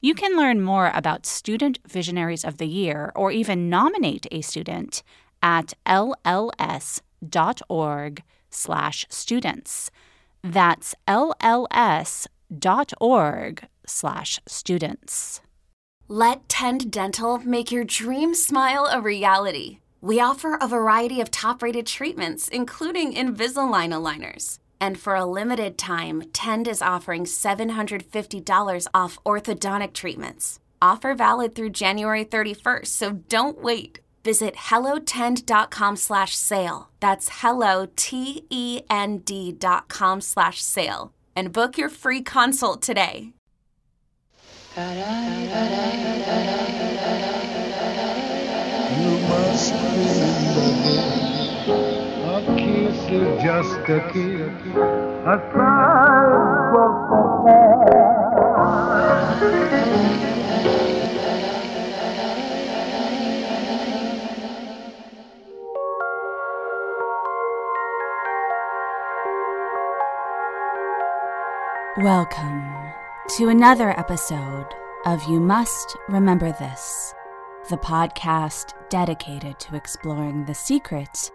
You can learn more about Student Visionaries of the Year or even nominate a student at lls.org/students. That's lls.org/students. Let Tend Dental make your dream smile a reality. We offer a variety of top-rated treatments, including Invisalign aligners. And for a limited time, Tend is offering $750 off orthodontic treatments. Offer valid through January 31st, so don't wait. Visit hellotend.com/sale. That's hellotend.com/sale. And book your free consult today. You must remember a kiss is just a kiss, a sigh of goodbye. Welcome to another episode of You Must Remember This, the podcast dedicated to exploring the secret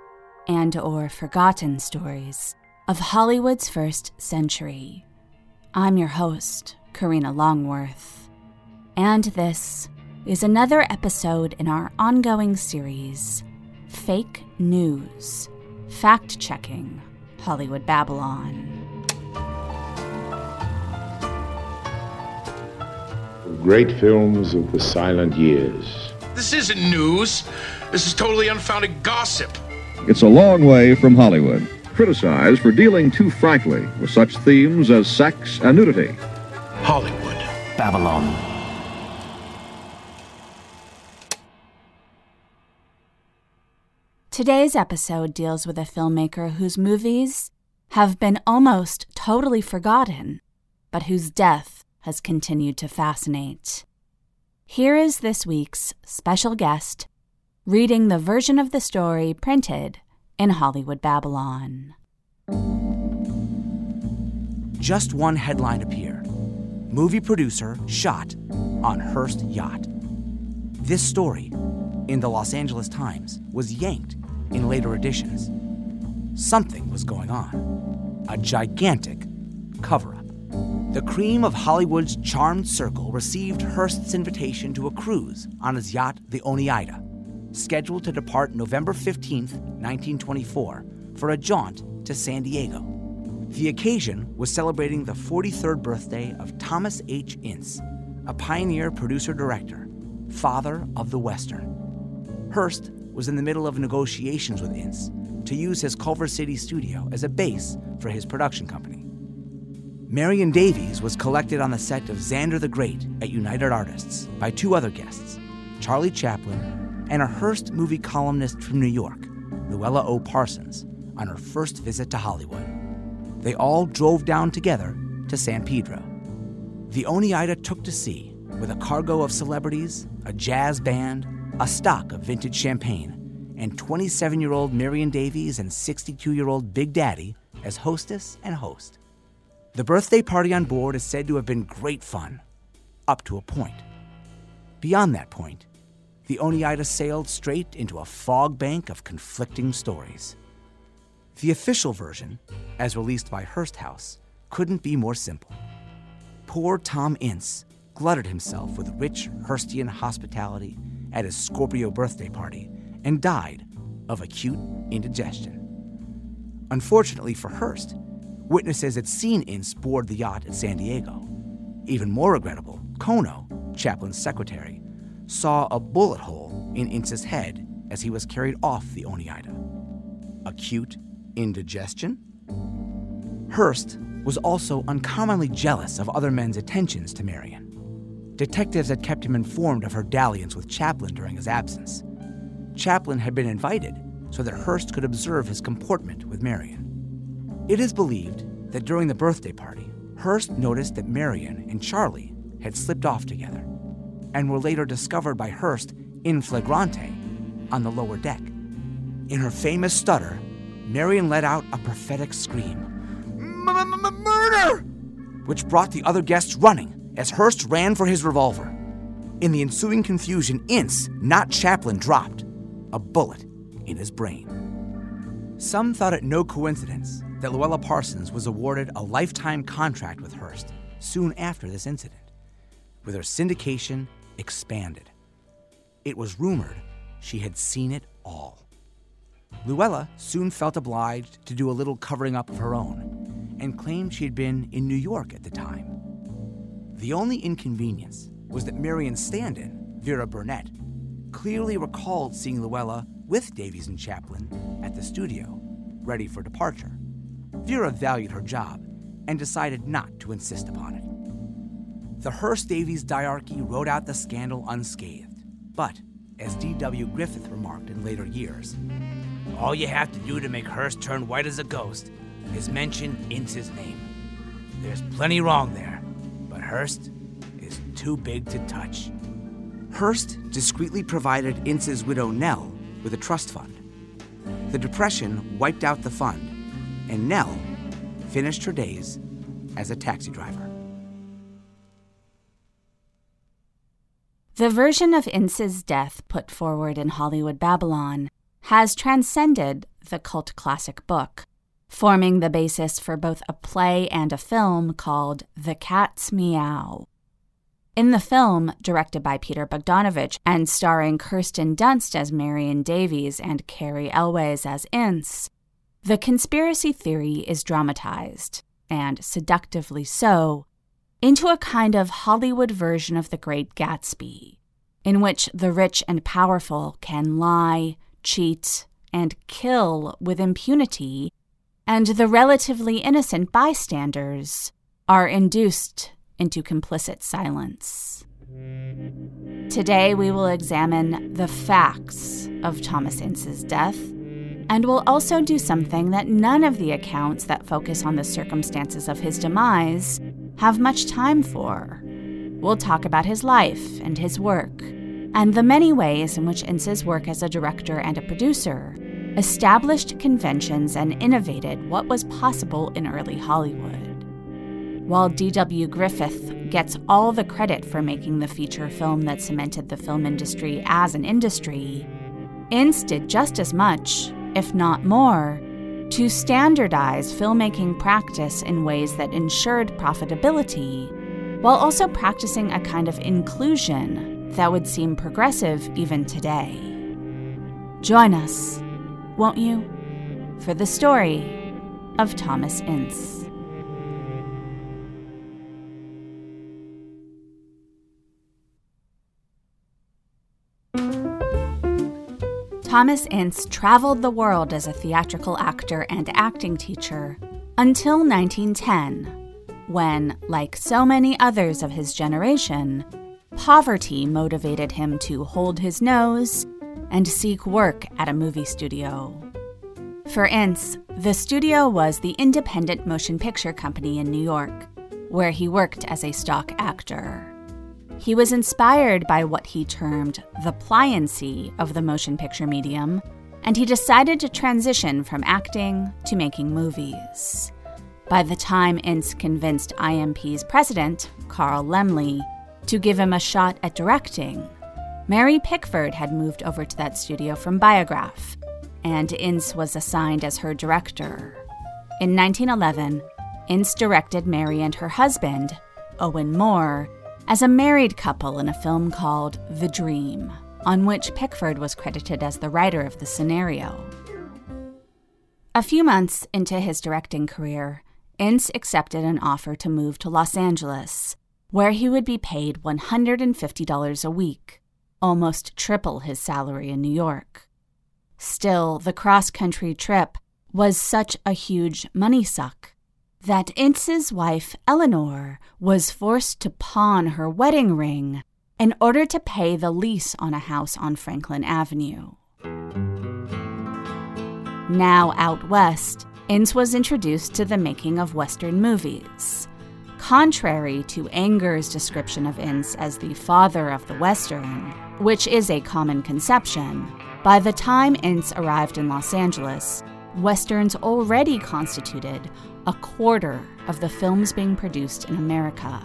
and or forgotten stories of Hollywood's first century. I'm your host, Karina Longworth, and this is another episode in our ongoing series, Fake News, Fact-Checking Hollywood Babylon. The great films of the silent years. This isn't news. This is totally unfounded gossip. It's a long way from Hollywood, criticized for dealing too frankly with such themes as sex and nudity. Hollywood, Babylon. Today's episode deals with a filmmaker whose movies have been almost totally forgotten, but whose death has continued to fascinate. Here is this week's special guest, reading the version of the story printed in Hollywood Babylon. Just one headline appeared. Movie producer shot on Hearst yacht. This story, in the Los Angeles Times, was yanked in later editions. Something was going on. A gigantic cover-up. The cream of Hollywood's charmed circle received Hearst's invitation to a cruise on his yacht, the Oneida, scheduled to depart November 15, 1924, for a jaunt to San Diego. The occasion was celebrating the 43rd birthday of Thomas H. Ince, a pioneer producer-director, father of the Western. Hearst was in the middle of negotiations with Ince to use his Culver City studio as a base for his production company. Marion Davies was collected on the set of Xanadu the Great at United Artists by two other guests, Charlie Chaplin and a Hearst movie columnist from New York, Luella O. Parsons, on her first visit to Hollywood. They all drove down together to San Pedro. The Oneida took to sea with a cargo of celebrities, a jazz band, a stock of vintage champagne, and 27-year-old Marion Davies and 62-year-old Big Daddy as hostess and host. The birthday party on board is said to have been great fun, up to a point. Beyond that point, the Oneida sailed straight into a fog bank of conflicting stories. The official version, as released by Hearst House, couldn't be more simple. Poor Tom Ince glutted himself with rich Hearstian hospitality at his Scorpio birthday party and died of acute indigestion. Unfortunately for Hearst, witnesses had seen Ince board the yacht at San Diego. Even more regrettable, Kono, Chaplin's secretary, saw a bullet hole in Ince's head as he was carried off the Oneida. Acute indigestion? Hearst was also uncommonly jealous of other men's attentions to Marion. Detectives had kept him informed of her dalliance with Chaplin during his absence. Chaplin had been invited so that Hearst could observe his comportment with Marion. It is believed that during the birthday party, Hearst noticed that Marion and Charlie had slipped off together and were later discovered by Hearst in flagrante on the lower deck. In her famous stutter, Marion let out a prophetic scream, "Murder!" which brought the other guests running as Hearst ran for his revolver. In the ensuing confusion, Ince, not Chaplin, dropped a bullet in his brain. Some thought it no coincidence that Luella Parsons was awarded a lifetime contract with Hearst soon after this incident, with her syndication expanded. It was rumored she had seen it all. Luella soon felt obliged to do a little covering up of her own and claimed she had been in New York at the time. The only inconvenience was that Marion's stand-in, Vera Burnett, clearly recalled seeing Luella with Davies and Chaplin at the studio, ready for departure. Vera valued her job and decided not to insist upon it. The Hearst-Davies diarchy rode out the scandal unscathed, but as D.W. Griffith remarked in later years, all you have to do to make Hearst turn white as a ghost is mention Ince's name. There's plenty wrong there, but Hearst is too big to touch. Hearst discreetly provided Ince's widow Nell with a trust fund. The Depression wiped out the fund, and Nell finished her days as a taxi driver. The version of Ince's death put forward in Hollywood Babylon has transcended the cult classic book, forming the basis for both a play and a film called The Cat's Meow. In the film, directed by Peter Bogdanovich and starring Kirsten Dunst as Marion Davies and Carrie Elwes as Ince, the conspiracy theory is dramatized, and seductively so, into a kind of Hollywood version of The Great Gatsby, in which the rich and powerful can lie, cheat, and kill with impunity, and the relatively innocent bystanders are induced into complicit silence. Today we will examine the facts of Thomas Ince's death, and we'll also do something that none of the accounts that focus on the circumstances of his demise have much time for. We'll talk about his life and his work, and the many ways in which Ince's work as a director and a producer established conventions and innovated what was possible in early Hollywood. While D.W. Griffith gets all the credit for making the feature film that cemented the film industry as an industry, Ince did just as much, if not more, to standardize filmmaking practice in ways that ensured profitability, while also practicing a kind of inclusion that would seem progressive even today. Join us, won't you, for the story of Thomas Ince. Thomas Ince traveled the world as a theatrical actor and acting teacher until 1910, when, like so many others of his generation, poverty motivated him to hold his nose and seek work at a movie studio. For Ince, the studio was the Independent Motion Picture Company in New York, where he worked as a stock actor. He was inspired by what he termed the pliancy of the motion picture medium, and he decided to transition from acting to making movies. By the time Ince convinced IMP's president, Carl Laemmle, to give him a shot at directing, Mary Pickford had moved over to that studio from Biograph, and Ince was assigned as her director. In 1911, Ince directed Mary and her husband, Owen Moore, as a married couple in a film called The Dream, on which Pickford was credited as the writer of the scenario. A few months into his directing career, Ince accepted an offer to move to Los Angeles, where he would be paid $150 a week, almost triple his salary in New York. Still, the cross-country trip was such a huge money suck that Ince's wife, Eleanor, was forced to pawn her wedding ring in order to pay the lease on a house on Franklin Avenue. Now out west, Ince was introduced to the making of Western movies. Contrary to Anger's description of Ince as the father of the Western, which is a common conception, by the time Ince arrived in Los Angeles, Westerns already constituted a quarter of the films being produced in America.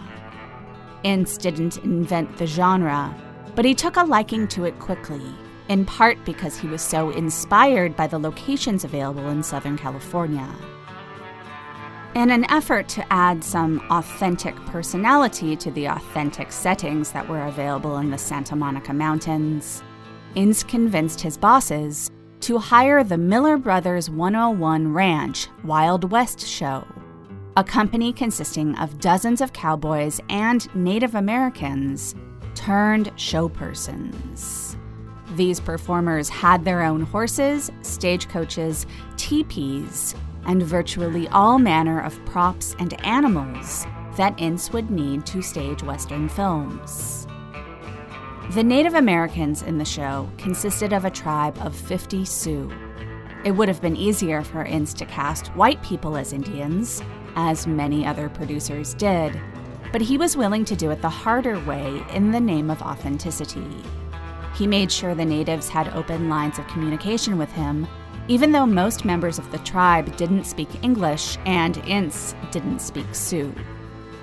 Ince didn't invent the genre, but he took a liking to it quickly, in part because he was so inspired by the locations available in Southern California. In an effort to add some authentic personality to the authentic settings that were available in the Santa Monica Mountains, Ince convinced his bosses to hire the Miller Brothers 101 Ranch Wild West Show, a company consisting of dozens of cowboys and Native Americans turned showpersons. These performers had their own horses, stagecoaches, teepees, and virtually all manner of props and animals that Ince would need to stage Western films. The Native Americans in the show consisted of a tribe of 50 Sioux. It would have been easier for Ince to cast white people as Indians, as many other producers did, but he was willing to do it the harder way in the name of authenticity. He made sure the natives had open lines of communication with him, even though most members of the tribe didn't speak English and Ince didn't speak Sioux.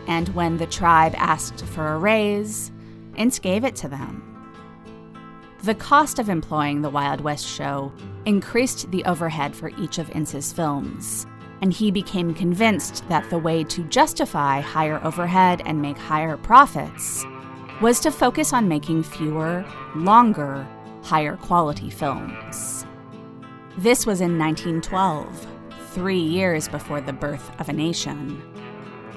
And when the tribe asked for a raise, Ince gave it to them. The cost of employing the Wild West show increased the overhead for each of Ince's films, and he became convinced that the way to justify higher overhead and make higher profits was to focus on making fewer, longer, higher quality films. This was in 1912, 3 years before the birth of a nation,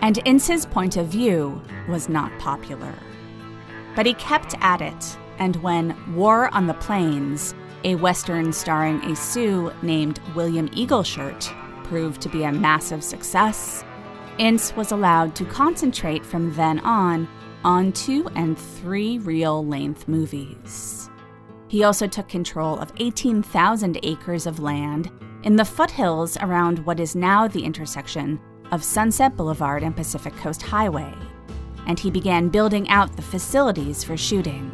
and Ince's point of view was not popular. But he kept at it, and when War on the Plains, a Western starring a Sioux named William Eagleshirt, proved to be a massive success, Ince was allowed to concentrate from then on 2 and 3 reel-length movies. He also took control of 18,000 acres of land in the foothills around what is now the intersection of Sunset Boulevard and Pacific Coast Highway, and he began building out the facilities for shooting.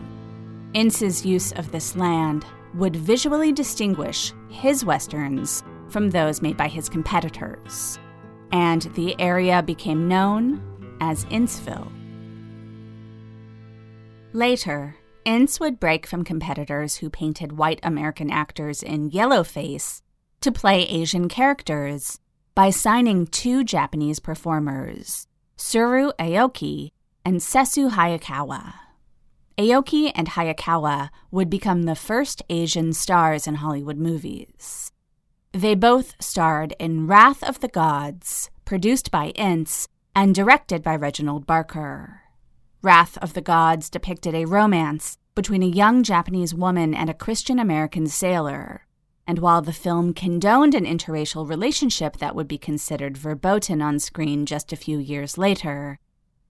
Ince's use of this land would visually distinguish his Westerns from those made by his competitors, and the area became known as Inceville. Later, Ince would break from competitors who painted white American actors in yellowface to play Asian characters by signing 2 Japanese performers, Tsuru Aoki and Sessue Hayakawa. Aoki and Hayakawa would become the first Asian stars in Hollywood movies. They both starred in Wrath of the Gods, produced by Ince and directed by Reginald Barker. Wrath of the Gods depicted a romance between a young Japanese woman and a Christian American sailor, and while the film condoned an interracial relationship that would be considered verboten on screen just a few years later,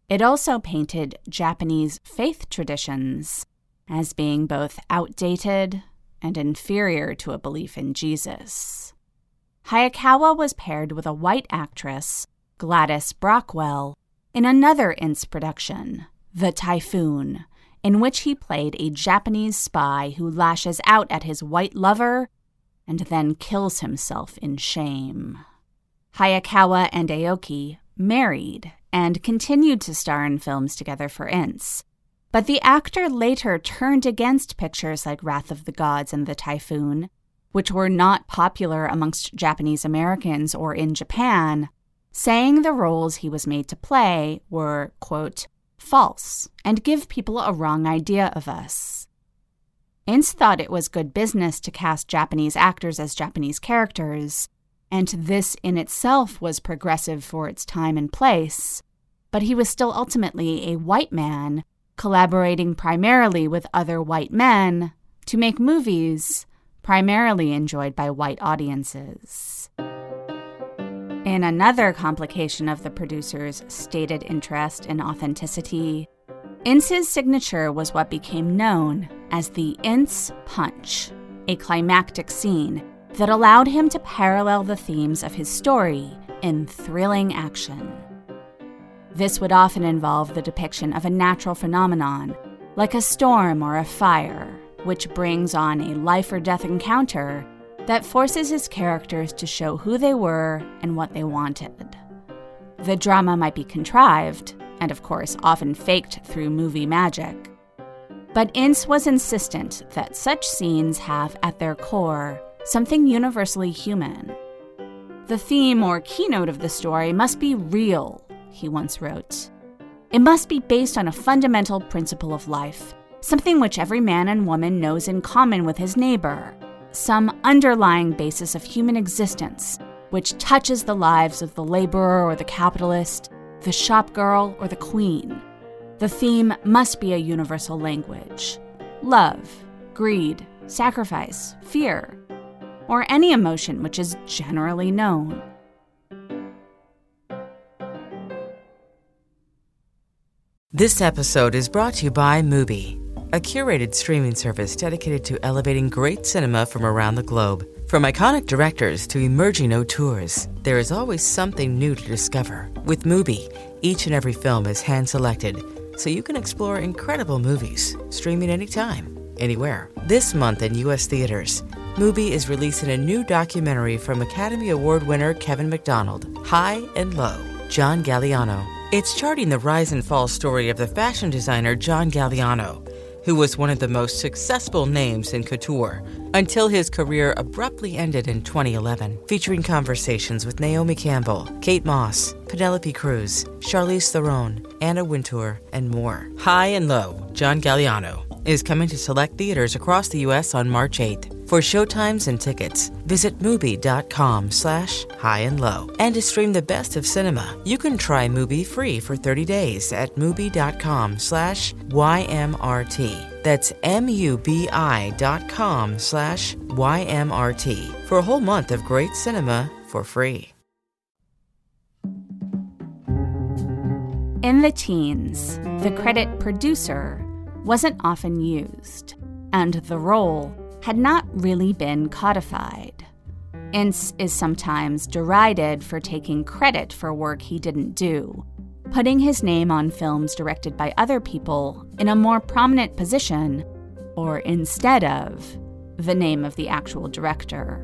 it also painted Japanese faith traditions as being both outdated and inferior to a belief in Jesus. Hayakawa was paired with a white actress, Gladys Brockwell, in another Ince production, The Typhoon, in which he played a Japanese spy who lashes out at his white lover and then kills himself in shame. Hayakawa and Aoki married and continued to star in films together for Ince, but the actor later turned against pictures like Wrath of the Gods and The Typhoon, which were not popular amongst Japanese Americans or in Japan, saying the roles he was made to play were, quote, false and give people a wrong idea of us. Ince thought it was good business to cast Japanese actors as Japanese characters, and this in itself was progressive for its time and place, but he was still ultimately a white man collaborating primarily with other white men to make movies primarily enjoyed by white audiences. In another complication of the producer's stated interest in authenticity, Ince's signature was what became known as the Ince Punch, a climactic scene that allowed him to parallel the themes of his story in thrilling action. This would often involve the depiction of a natural phenomenon, like a storm or a fire, which brings on a life-or-death encounter that forces his characters to show who they were and what they wanted. The drama might be contrived, and of course often faked through movie magic, but Ince was insistent that such scenes have at their core something universally human. The theme or keynote of the story must be real, he once wrote. It must be based on a fundamental principle of life, something which every man and woman knows in common with his neighbor, some underlying basis of human existence, which touches the lives of the laborer or the capitalist, the shopgirl or the queen. The theme must be a universal language. Love, greed, sacrifice, fear, or any emotion which is generally known. This episode is brought to you by Mubi, a curated streaming service dedicated to elevating great cinema from around the globe. From iconic directors to emerging auteurs, there is always something new to discover. With Mubi, each and every film is hand-selected, so you can explore incredible movies, streaming anytime, anywhere. This month in U.S. theaters, Mubi is releasing a new documentary from Academy Award winner Kevin MacDonald, High and Low, John Galliano. It's charting the rise and fall story of the fashion designer John Galliano, who was one of the most successful names in couture, until his career abruptly ended in 2011, featuring conversations with Naomi Campbell, Kate Moss, Penelope Cruz, Charlize Theron, Anna Wintour, and more. High and Low, John Galliano, is coming to select theaters across the U.S. on March 8th. For showtimes and tickets, visit Mubi.com/highandlow. And to stream the best of cinema, you can try Mubi free for 30 days at Mubi.com/YMRT. That's MUBI.com/YMRT for a whole month of great cinema for free. In the teens, the credit producer wasn't often used, and the role had not really been codified. Ince is sometimes derided for taking credit for work he didn't do, putting his name on films directed by other people in a more prominent position, or instead of, the name of the actual director.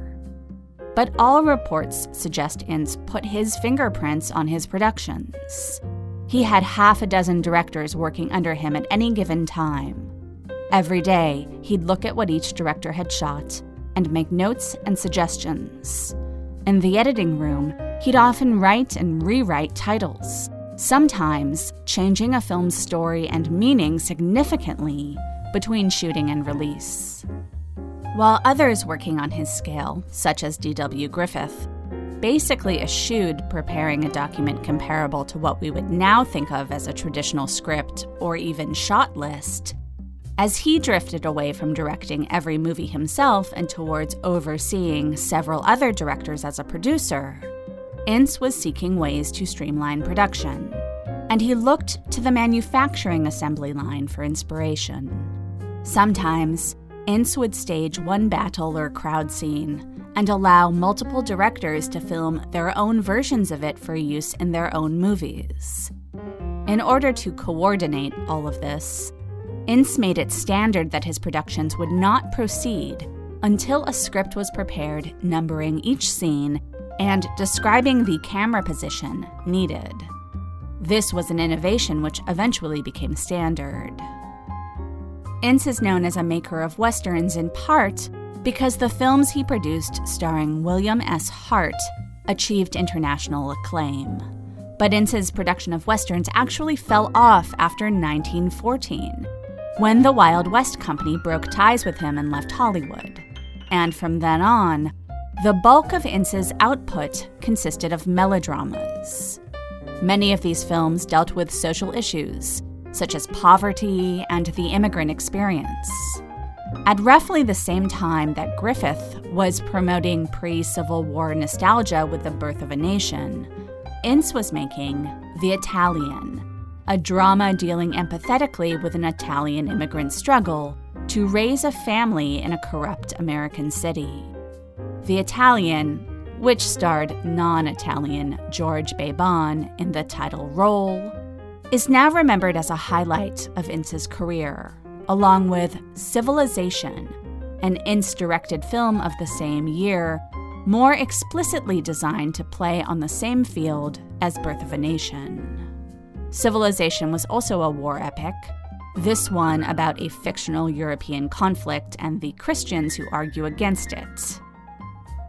But all reports suggest Ince put his fingerprints on his productions. He had half a dozen directors working under him at any given time. Every day, he'd look at what each director had shot and make notes and suggestions. In the editing room, he'd often write and rewrite titles, sometimes changing a film's story and meaning significantly between shooting and release. While others working on his scale, such as D.W. Griffith, basically eschewed preparing a document comparable to what we would now think of as a traditional script or even shot list, as he drifted away from directing every movie himself and towards overseeing several other directors as a producer, Ince was seeking ways to streamline production, and he looked to the manufacturing assembly line for inspiration. Sometimes, Ince would stage one battle or crowd scene and allow multiple directors to film their own versions of it for use in their own movies. In order to coordinate all of this, Ince made it standard that his productions would not proceed until a script was prepared numbering each scene and describing the camera position needed. This was an innovation which eventually became standard. Ince is known as a maker of westerns in part because the films he produced starring William S. Hart achieved international acclaim. But Ince's production of westerns actually fell off after 1914, when the Wild West Company broke ties with him and left Hollywood. And from then on, The bulk of Ince's output consisted of melodramas. Many of these films dealt with social issues, such as poverty and the immigrant experience. At roughly the same time that Griffith was promoting pre-Civil War nostalgia with The Birth of a Nation, Ince was making The Italian, a drama dealing empathetically with an Italian immigrant struggle to raise a family in a corrupt American city. The Italian, which starred non-Italian George Beban in the title role, is now remembered as a highlight of Ince's career, along with Civilization, an Ince-directed film of the same year, more explicitly designed to play on the same field as Birth of a Nation. Civilization was also a war epic, this one about a fictional European conflict and the Christians who argue against it.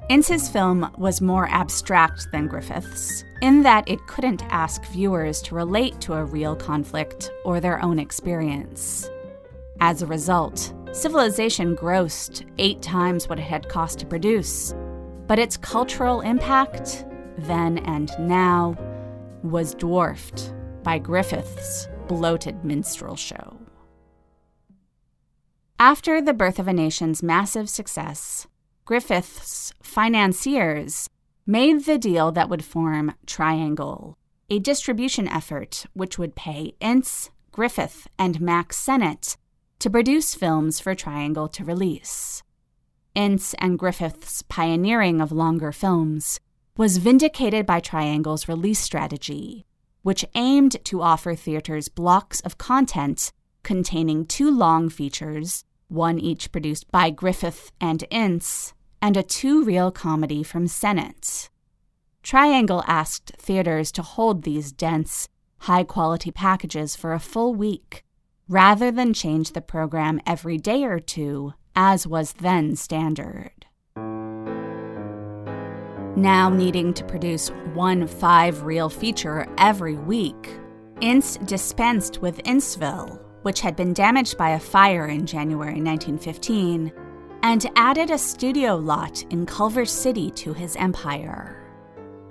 Ince's film was more abstract than Griffith's, in that it couldn't ask viewers to relate to a real conflict or their own experience. As a result, Civilization grossed 8 times what it had cost to produce, but its cultural impact, then and now, was dwarfed by Griffith's bloated minstrel show. After The Birth of a Nation's massive success, Griffith's financiers made the deal that would form Triangle, a distribution effort which would pay Ince, Griffith, and Mack Sennett to produce films for Triangle to release. Ince and Griffith's pioneering of longer films was vindicated by Triangle's release strategy, which aimed to offer theaters blocks of content containing 2 long features, one each produced by Griffith and Ince, and a 2-reel comedy from Sennett. Triangle asked theaters to hold these dense, high-quality packages for a full week, rather than change the program every day or two, as was then standard. Now needing to produce 1 5-reel feature every week, Ince dispensed with Inceville, which had been damaged by a fire in January 1915, and added a studio lot in Culver City to his empire.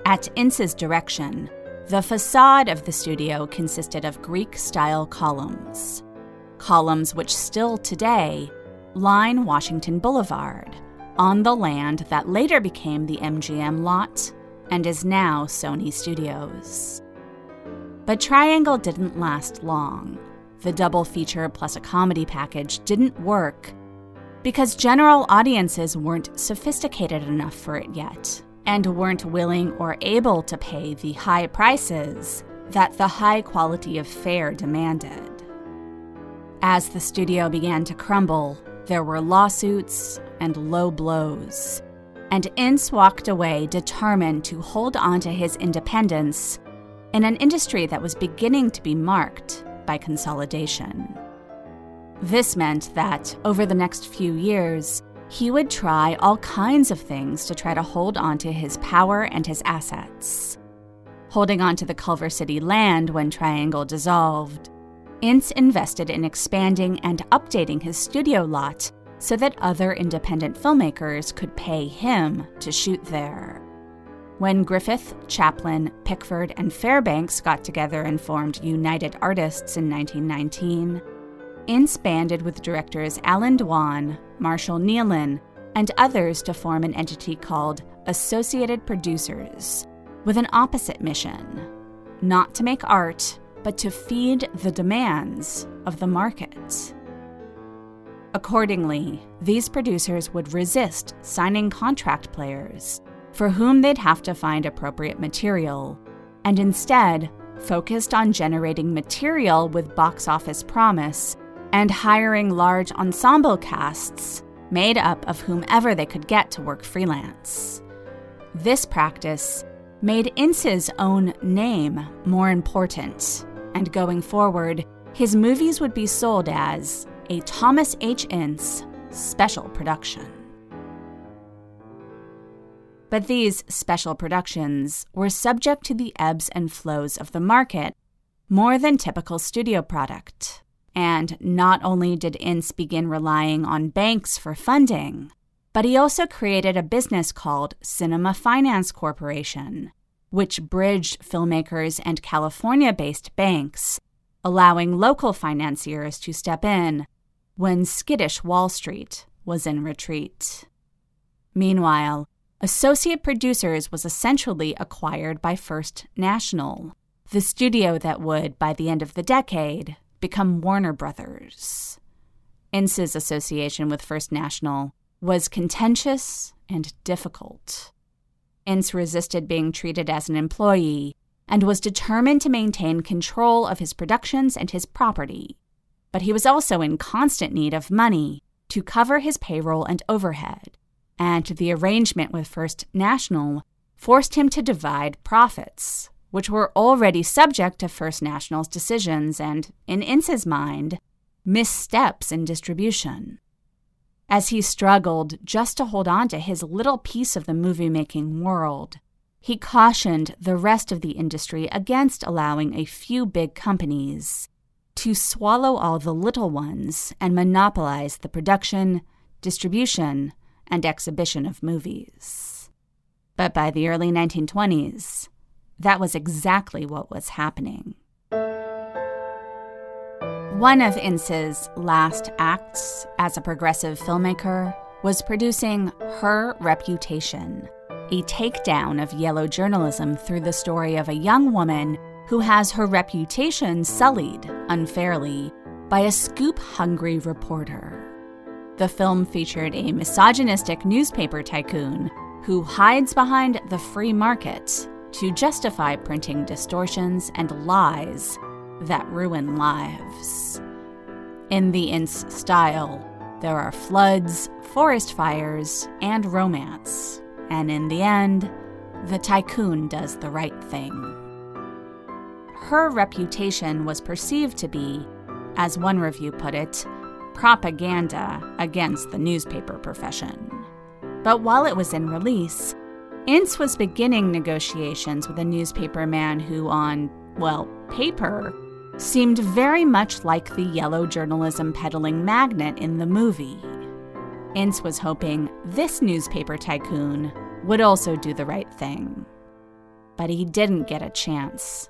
At Ince's direction, the facade of the studio consisted of Greek-style columns, columns which still today line Washington Boulevard, on the land that later became the MGM lot and is now Sony Studios. But Triangle didn't last long. The double feature plus a comedy package didn't work because general audiences weren't sophisticated enough for it yet and weren't willing or able to pay the high prices that the high quality of fare demanded. As the studio began to crumble, there were lawsuits and low blows, and Ince walked away determined to hold on to his independence in an industry that was beginning to be marked by consolidation. This meant that, over the next few years, he would try all kinds of things to try to hold on to his power and his assets. Holding on to the Culver City land when Triangle dissolved, Ince invested in expanding and updating his studio lot so that other independent filmmakers could pay him to shoot there. When Griffith, Chaplin, Pickford, and Fairbanks got together and formed United Artists in 1919, Ince banded with directors Alan Dwan, Marshall Nealon, and others to form an entity called Associated Producers, with an opposite mission: not to make art, but to feed the demands of the market. Accordingly, these producers would resist signing contract players, for whom they'd have to find appropriate material, and instead focused on generating material with box office promise and hiring large ensemble casts made up of whomever they could get to work freelance. This practice made Ince's own name more important, and going forward, his movies would be sold as a Thomas H. Ince special production. But these special productions were subject to the ebbs and flows of the market more than typical studio product, and not only did Ince begin relying on banks for funding, but he also created a business called Cinema Finance Corporation, which bridged filmmakers and California-based banks, allowing local financiers to step in when skittish Wall Street was in retreat. Meanwhile, Associated Producers was essentially acquired by First National, the studio that would, by the end of the decade, become Warner Brothers. Ince's association with First National was contentious and difficult. Ince resisted being treated as an employee and was determined to maintain control of his productions and his property, but he was also in constant need of money to cover his payroll and overhead, and the arrangement with First National forced him to divide profits, which were already subject to First National's decisions and, in Ince's mind, missteps in distribution. As he struggled just to hold on to his little piece of the movie-making world, he cautioned the rest of the industry against allowing a few big companies to swallow all the little ones and monopolize the production, distribution, and exhibition of movies. But by the early 1920s, that was exactly what was happening. One of Ince's last acts as a progressive filmmaker was producing Her Reputation, a takedown of yellow journalism through the story of a young woman who has her reputation sullied unfairly by a scoop-hungry reporter. The film featured a misogynistic newspaper tycoon who hides behind the free market to justify printing distortions and lies that ruin lives. In the Ince style, there are floods, forest fires, and romance. And in the end, the tycoon does the right thing. Her Reputation was perceived to be, as one review put it, propaganda against the newspaper profession. But while it was in release, Ince was beginning negotiations with a newspaper man who on, well, paper, seemed very much like the yellow journalism peddling magnate in the movie. Ince was hoping this newspaper tycoon would also do the right thing. But he didn't get a chance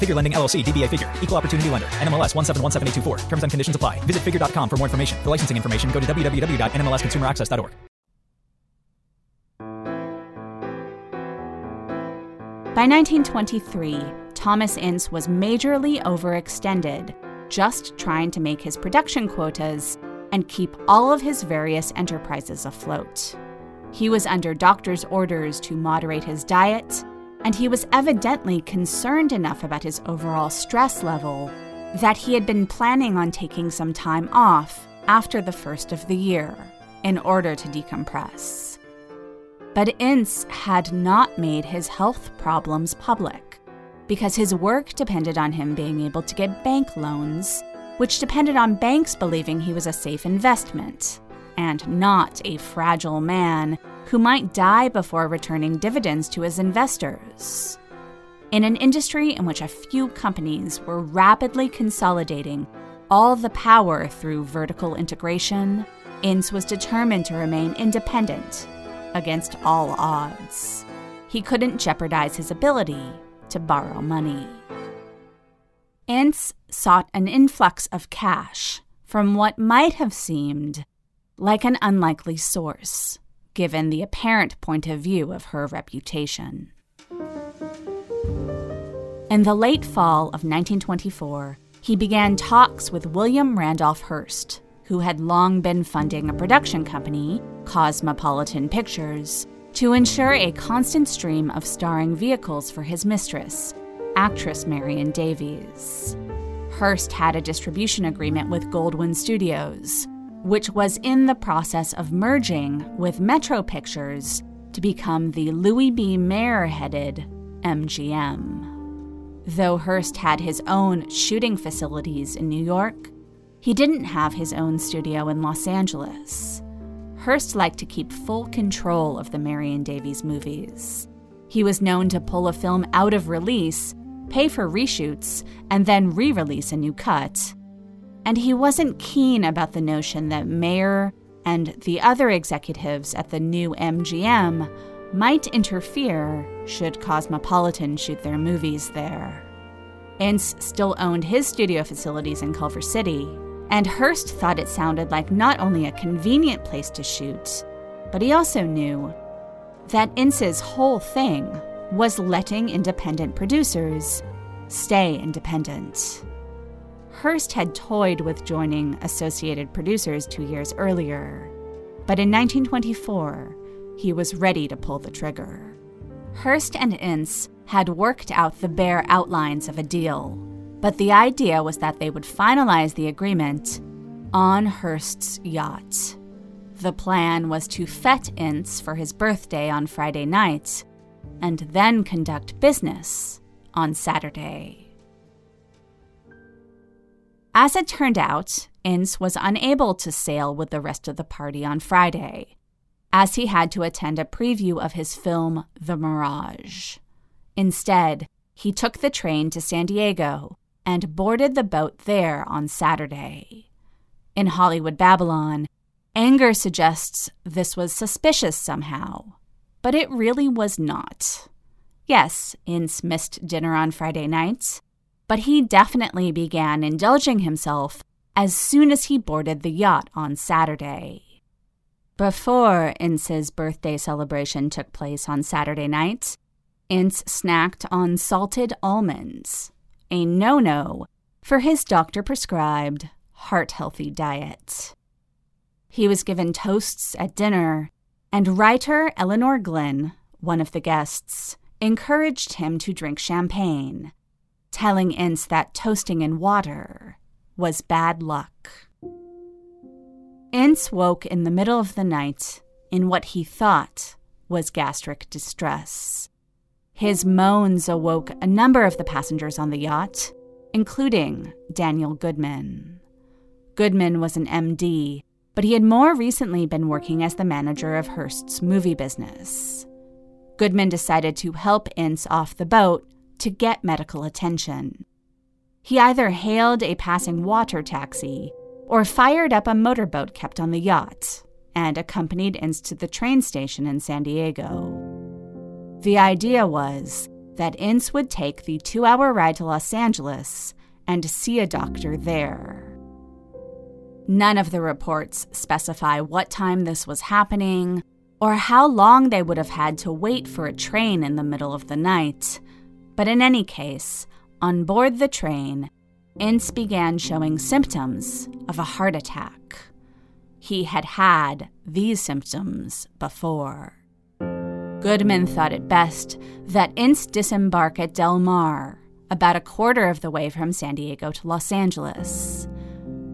Figure Lending, LLC, DBA Figure, Equal Opportunity Lender, NMLS 1717824. Terms and conditions apply. Visit figure.com for more information. For licensing information, go to www.nmlsconsumeraccess.org. By 1923, Thomas Ince was majorly overextended, just trying to make his production quotas and keep all of his various enterprises afloat. He was under doctor's orders to moderate his diet, and he was evidently concerned enough about his overall stress level that he had been planning on taking some time off after the first of the year in order to decompress. But Ince had not made his health problems public because his work depended on him being able to get bank loans, which depended on banks believing he was a safe investment and not a fragile man who might die before returning dividends to his investors. In an industry in which a few companies were rapidly consolidating all the power through vertical integration, Ince was determined to remain independent against all odds. He couldn't jeopardize his ability to borrow money. Ince sought an influx of cash from what might have seemed like an unlikely source, given the apparent point of view of Her Reputation. In the late fall of 1924, he began talks with William Randolph Hearst, who had long been funding a production company, Cosmopolitan Pictures, to ensure a constant stream of starring vehicles for his mistress, actress Marion Davies. Hearst had a distribution agreement with Goldwyn Studios, which was in the process of merging with Metro Pictures to become the Louis B. Mayer-headed MGM. Though Hearst had his own shooting facilities in New York, he didn't have his own studio in Los Angeles. Hearst liked to keep full control of the Marion Davies movies. He was known to pull a film out of release, pay for reshoots, and then re-release a new cut. And he wasn't keen about the notion that Mayer and the other executives at the new MGM might interfere should Cosmopolitan shoot their movies there. Ince still owned his studio facilities in Culver City, and Hearst thought it sounded like not only a convenient place to shoot, but he also knew that Ince's whole thing was letting independent producers stay independent. Hearst had toyed with joining Associated Producers 2 years earlier, but in 1924, he was ready to pull the trigger. Hearst and Ince had worked out the bare outlines of a deal, but the idea was that they would finalize the agreement on Hearst's yacht. The plan was to fête Ince for his birthday on Friday night, and then conduct business on Saturday. As it turned out, Ince was unable to sail with the rest of the party on Friday, as he had to attend a preview of his film, The Mirage. Instead, he took the train to San Diego and boarded the boat there on Saturday. In Hollywood Babylon, anger suggests this was suspicious somehow, but it really was not. Yes, Ince missed dinner on Friday night, but he definitely began indulging himself as soon as he boarded the yacht on Saturday. Before Ince's birthday celebration took place on Saturday night, Ince snacked on salted almonds, a no-no for his doctor-prescribed heart-healthy diet. He was given toasts at dinner, and writer Eleanor Glynn, one of the guests, encouraged him to drink champagne, telling Ince that toasting in water was bad luck. Ince woke in the middle of the night in what he thought was gastric distress. His moans awoke a number of the passengers on the yacht, including Daniel Goodman. Goodman was an MD, but he had more recently been working as the manager of Hearst's movie business. Goodman decided to help Ince off the boat to get medical attention. He either hailed a passing water taxi or fired up a motorboat kept on the yacht and accompanied Ince to the train station in San Diego. The idea was that Ince would take the 2-hour ride to Los Angeles and see a doctor there. None of the reports specify what time this was happening or how long they would have had to wait for a train in the middle of the night, but in any case, on board the train, Ince began showing symptoms of a heart attack. He had had these symptoms before. Goodman thought it best that Ince disembark at Del Mar, about a quarter of the way from San Diego to Los Angeles.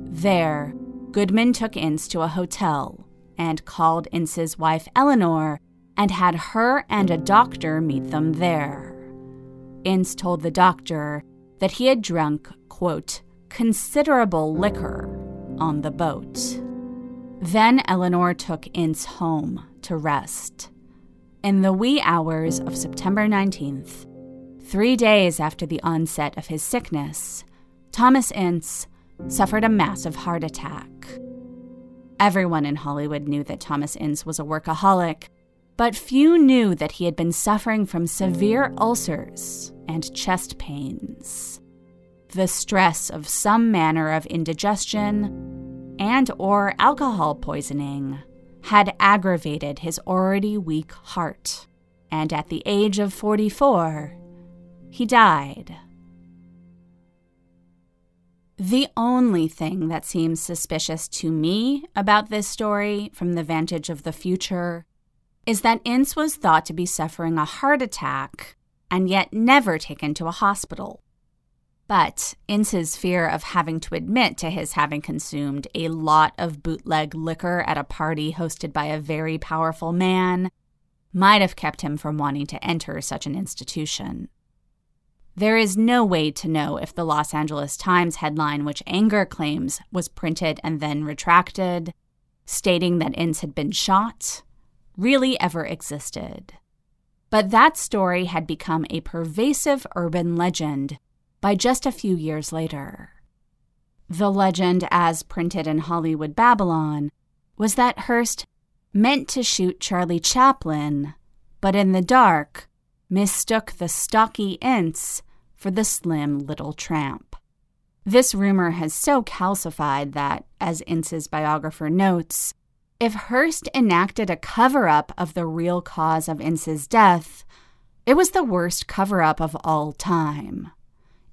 There, Goodman took Ince to a hotel and called Ince's wife Eleanor and had her and a doctor meet them there. Ince told the doctor that he had drunk, quote, considerable liquor on the boat. Then Eleanor took Ince home to rest. In the wee hours of September 19th, 3 days after the onset of his sickness, Thomas Ince suffered a massive heart attack. Everyone in Hollywood knew that Thomas Ince was a workaholic, but few knew that he had been suffering from severe ulcers and chest pains. The stress of some manner of indigestion and or alcohol poisoning had aggravated his already weak heart, and at the age of 44, he died. The only thing that seems suspicious to me about this story from the vantage of the future is that Ince was thought to be suffering a heart attack and yet never taken to a hospital. But Ince's fear of having to admit to his having consumed a lot of bootleg liquor at a party hosted by a very powerful man might have kept him from wanting to enter such an institution. There is no way to know if the Los Angeles Times headline, which Anger claims was printed and then retracted, stating that Ince had been shot, really ever existed. But that story had become a pervasive urban legend by just a few years later. The legend, as printed in Hollywood Babylon, was that Hearst meant to shoot Charlie Chaplin, but in the dark, mistook the stocky Ince for the slim little tramp. This rumor has so calcified that, as Ince's biographer notes, if Hearst enacted a cover-up of the real cause of Ince's death, it was the worst cover-up of all time.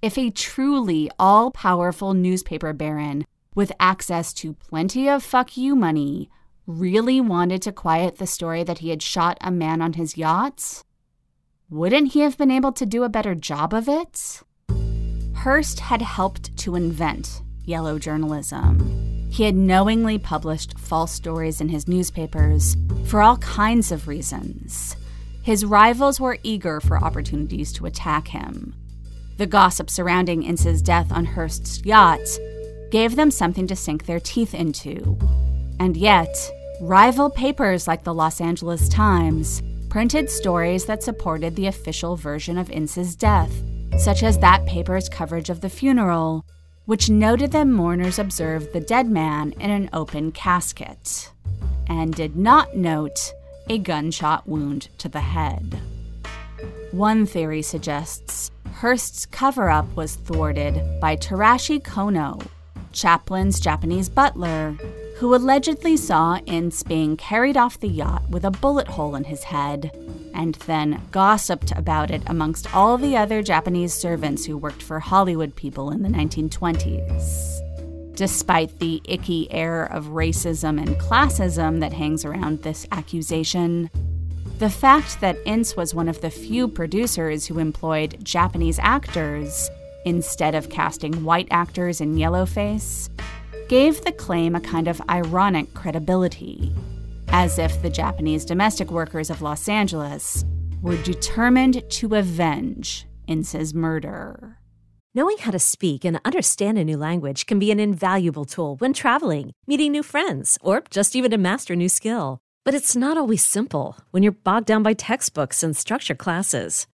If a truly all-powerful newspaper baron with access to plenty of fuck-you money really wanted to quiet the story that he had shot a man on his yachts, wouldn't he have been able to do a better job of it? Hearst had helped to invent yellow journalism. He had knowingly published false stories in his newspapers for all kinds of reasons. His rivals were eager for opportunities to attack him. The gossip surrounding Ince's death on Hearst's yacht gave them something to sink their teeth into. And yet, rival papers like the Los Angeles Times printed stories that supported the official version of Ince's death, such as that paper's coverage of the funeral, which noted that mourners observed the dead man in an open casket, and did not note a gunshot wound to the head. One theory suggests Hearst's cover-up was thwarted by Tarashi Kono, Chaplin's Japanese butler, who allegedly saw Ince being carried off the yacht with a bullet hole in his head, and then gossiped about it amongst all the other Japanese servants who worked for Hollywood people in the 1920s. Despite the icky air of racism and classism that hangs around this accusation, the fact that Ince was one of the few producers who employed Japanese actors instead of casting white actors in yellowface gave the claim a kind of ironic credibility, as if the Japanese domestic workers of Los Angeles were determined to avenge Ince's murder. Knowing how to speak and understand a new language can be an invaluable tool when traveling, meeting new friends, or just even to master a new skill. But it's not always simple when you're bogged down by textbooks and structure classes.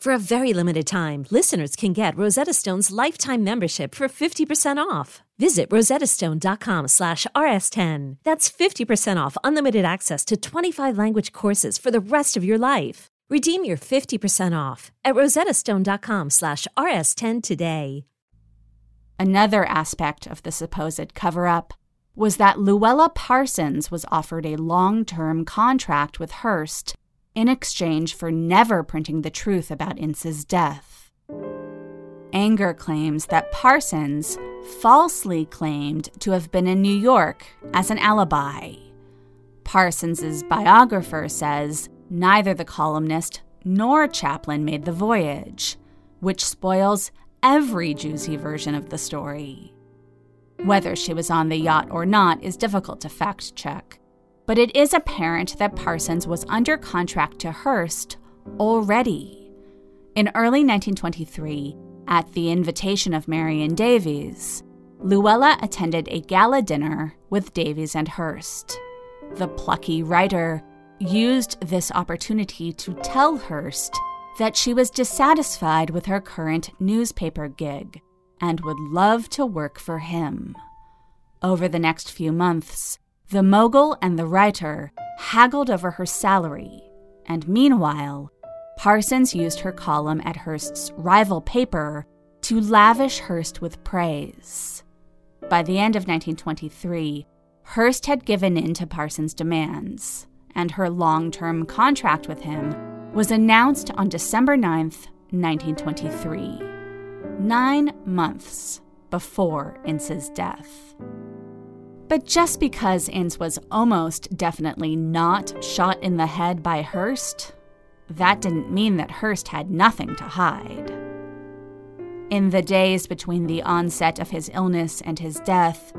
For a very limited time, listeners can get Rosetta Stone's lifetime membership for 50% off. Visit rosettastone.com/rs10. That's 50% off unlimited access to 25 language courses for the rest of your life. Redeem your 50% off at rosettastone.com/rs10 today. Another aspect of the supposed cover-up was that Luella Parsons was offered a long-term contract with Hearst in exchange for never printing the truth about Ince's death. Anger claims that Parsons falsely claimed to have been in New York as an alibi. Parsons's biographer says neither the columnist nor Chaplin made the voyage, which spoils every juicy version of the story. Whether she was on the yacht or not is difficult to fact-check, but it is apparent that Parsons was under contract to Hearst already. In early 1923, at the invitation of Marion Davies, Luella attended a gala dinner with Davies and Hearst. The plucky writer used this opportunity to tell Hearst that she was dissatisfied with her current newspaper gig and would love to work for him. Over the next few months, the mogul and the writer haggled over her salary, and meanwhile, Parsons used her column at Hearst's rival paper to lavish Hearst with praise. By the end of 1923, Hearst had given in to Parsons' demands, and her long-term contract with him was announced on December 9, 1923, 9 months before Ince's death. But just because Ince was almost definitely not shot in the head by Hearst, that didn't mean that Hearst had nothing to hide. In the days between the onset of his illness and his death,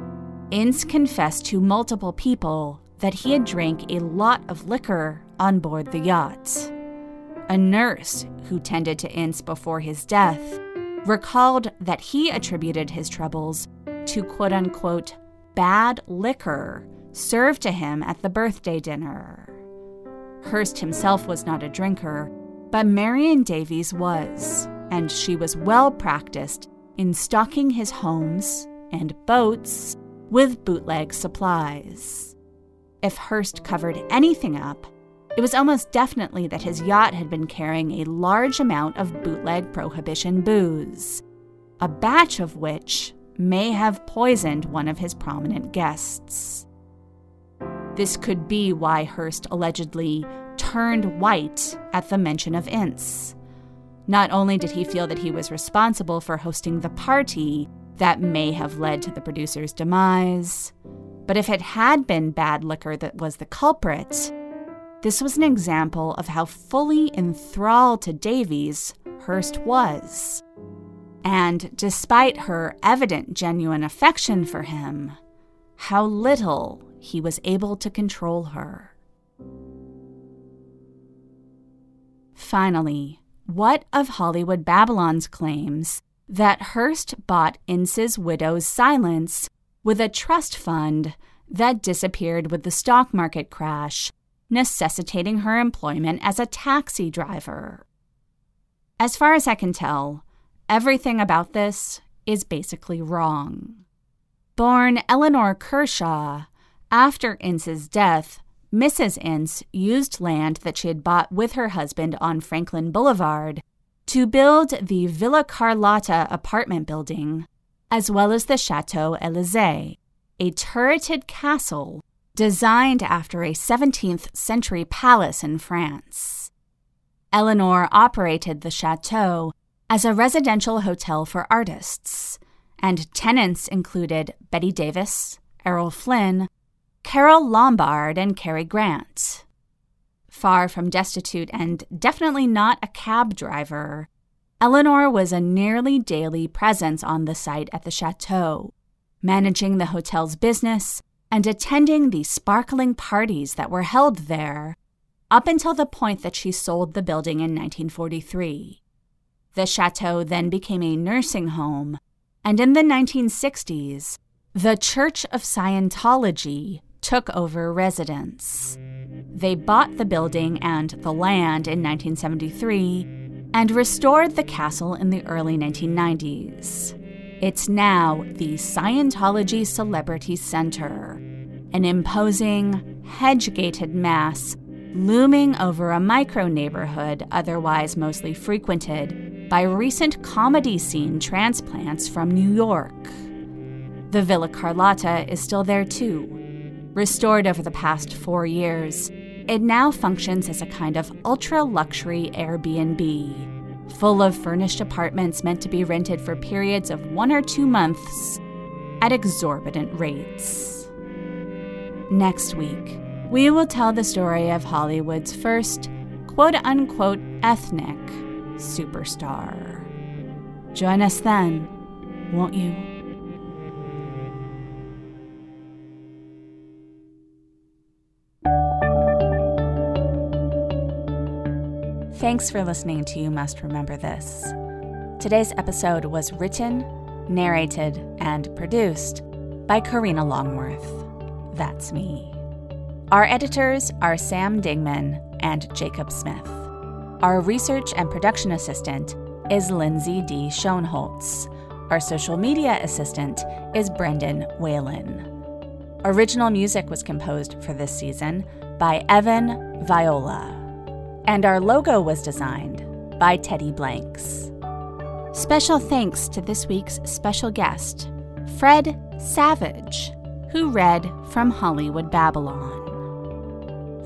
Ince confessed to multiple people that he had drank a lot of liquor on board the yacht. A nurse who tended to Ince before his death recalled that he attributed his troubles to quote-unquote bad liquor served to him at the birthday dinner. Hearst himself was not a drinker, but Marion Davies was, and she was well practiced in stocking his homes and boats with bootleg supplies. If Hearst covered anything up, it was almost definitely that his yacht had been carrying a large amount of bootleg Prohibition booze, a batch of which may have poisoned one of his prominent guests. This could be why Hearst allegedly turned white at the mention of Ince. Not only did he feel that he was responsible for hosting the party that may have led to the producer's demise, but if it had been bad liquor that was the culprit, this was an example of how fully enthralled to Davies Hearst was. And despite her evident genuine affection for him, how little he was able to control her. Finally, what of Hollywood Babylon's claims that Hearst bought Ince's widow's silence with a trust fund that disappeared with the stock market crash, necessitating her employment as a taxi driver? As far as I can tell, everything about this is basically wrong. Born Eleanor Kershaw, after Ince's death, Mrs. Ince used land that she had bought with her husband on Franklin Boulevard to build the Villa Carlotta apartment building, as well as the Chateau Elysée, a turreted castle designed after a 17th century palace in France. Eleanor operated the chateau as a residential hotel for artists, and tenants included Betty Davis, Errol Flynn, Carol Lombard, and Cary Grant. Far from destitute and definitely not a cab driver, Eleanor was a nearly daily presence on the site at the chateau, managing the hotel's business and attending the sparkling parties that were held there, up until the point that she sold the building in 1943. The chateau then became a nursing home, and in the 1960s, the Church of Scientology took over residence. They bought the building and the land in 1973 and restored the castle in the early 1990s. It's now the Scientology Celebrity Center, an imposing, hedge-gated mass looming over a micro-neighborhood otherwise mostly frequented by recent comedy scene transplants from New York. The Villa Carlotta is still there too. Restored over the past 4 years, it now functions as a kind of ultra-luxury Airbnb, full of furnished apartments meant to be rented for periods of 1 or 2 months at exorbitant rates. Next week, we will tell the story of Hollywood's first quote-unquote ethnic superstar. Join us then, won't you? Thanks for listening to You Must Remember This. Today's episode was written, narrated, and produced by Karina Longworth. That's me. Our editors are Sam Dingman and Jacob Smith. Our research and production assistant is Lindsay D. Schoenholtz. Our social media assistant is Brendan Whalen. Original music was composed for this season by Evan Viola. And our logo was designed by Teddy Blanks. Special thanks to this week's special guest, Fred Savage, who read from Hollywood Babylon.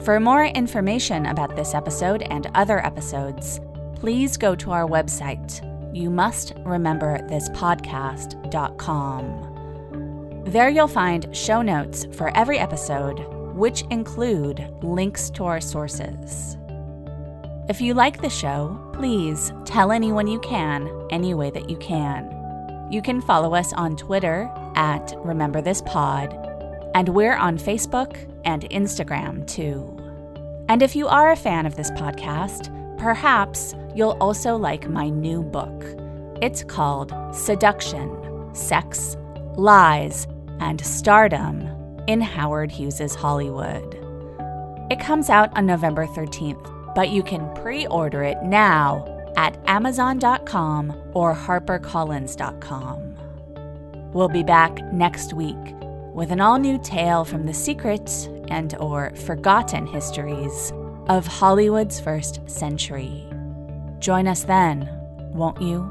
For more information about this episode and other episodes, please go to our website, youmustRememberThisPodcast.com. There you'll find show notes for every episode, which include links to our sources. If you like the show, please tell anyone you can, any way that you can. You can follow us on Twitter at Remember This Pod, and we're on Facebook and Instagram too. And if you are a fan of this podcast, perhaps you'll also like my new book. It's called Seduction, Sex, Lies, and Stardom in Howard Hughes' Hollywood. It comes out on November 13th, but you can pre-order it now at Amazon.com or HarperCollins.com. We'll be back next week with an all-new tale from the secret and or forgotten histories of Hollywood's first century. Join us then, won't you?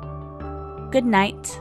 Good night.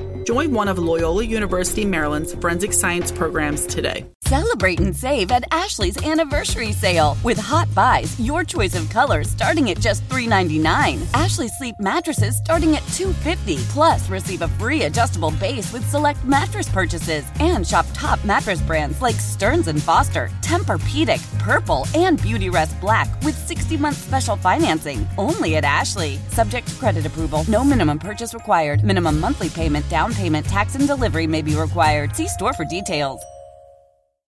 Join one of Loyola University, Maryland's forensic science programs today. Celebrate and save at Ashley's Anniversary Sale. With Hot Buys, your choice of colors starting at just $3.99. Ashley Sleep mattresses starting at $2.50. Plus, receive a free adjustable base with select mattress purchases. And shop top mattress brands like Stearns & Foster, Tempur-Pedic, Purple, and Beautyrest Black with 60-month special financing only at Ashley. Subject to credit approval. No minimum purchase required. Minimum monthly payment, down payment, tax, and delivery may be required. See store for details.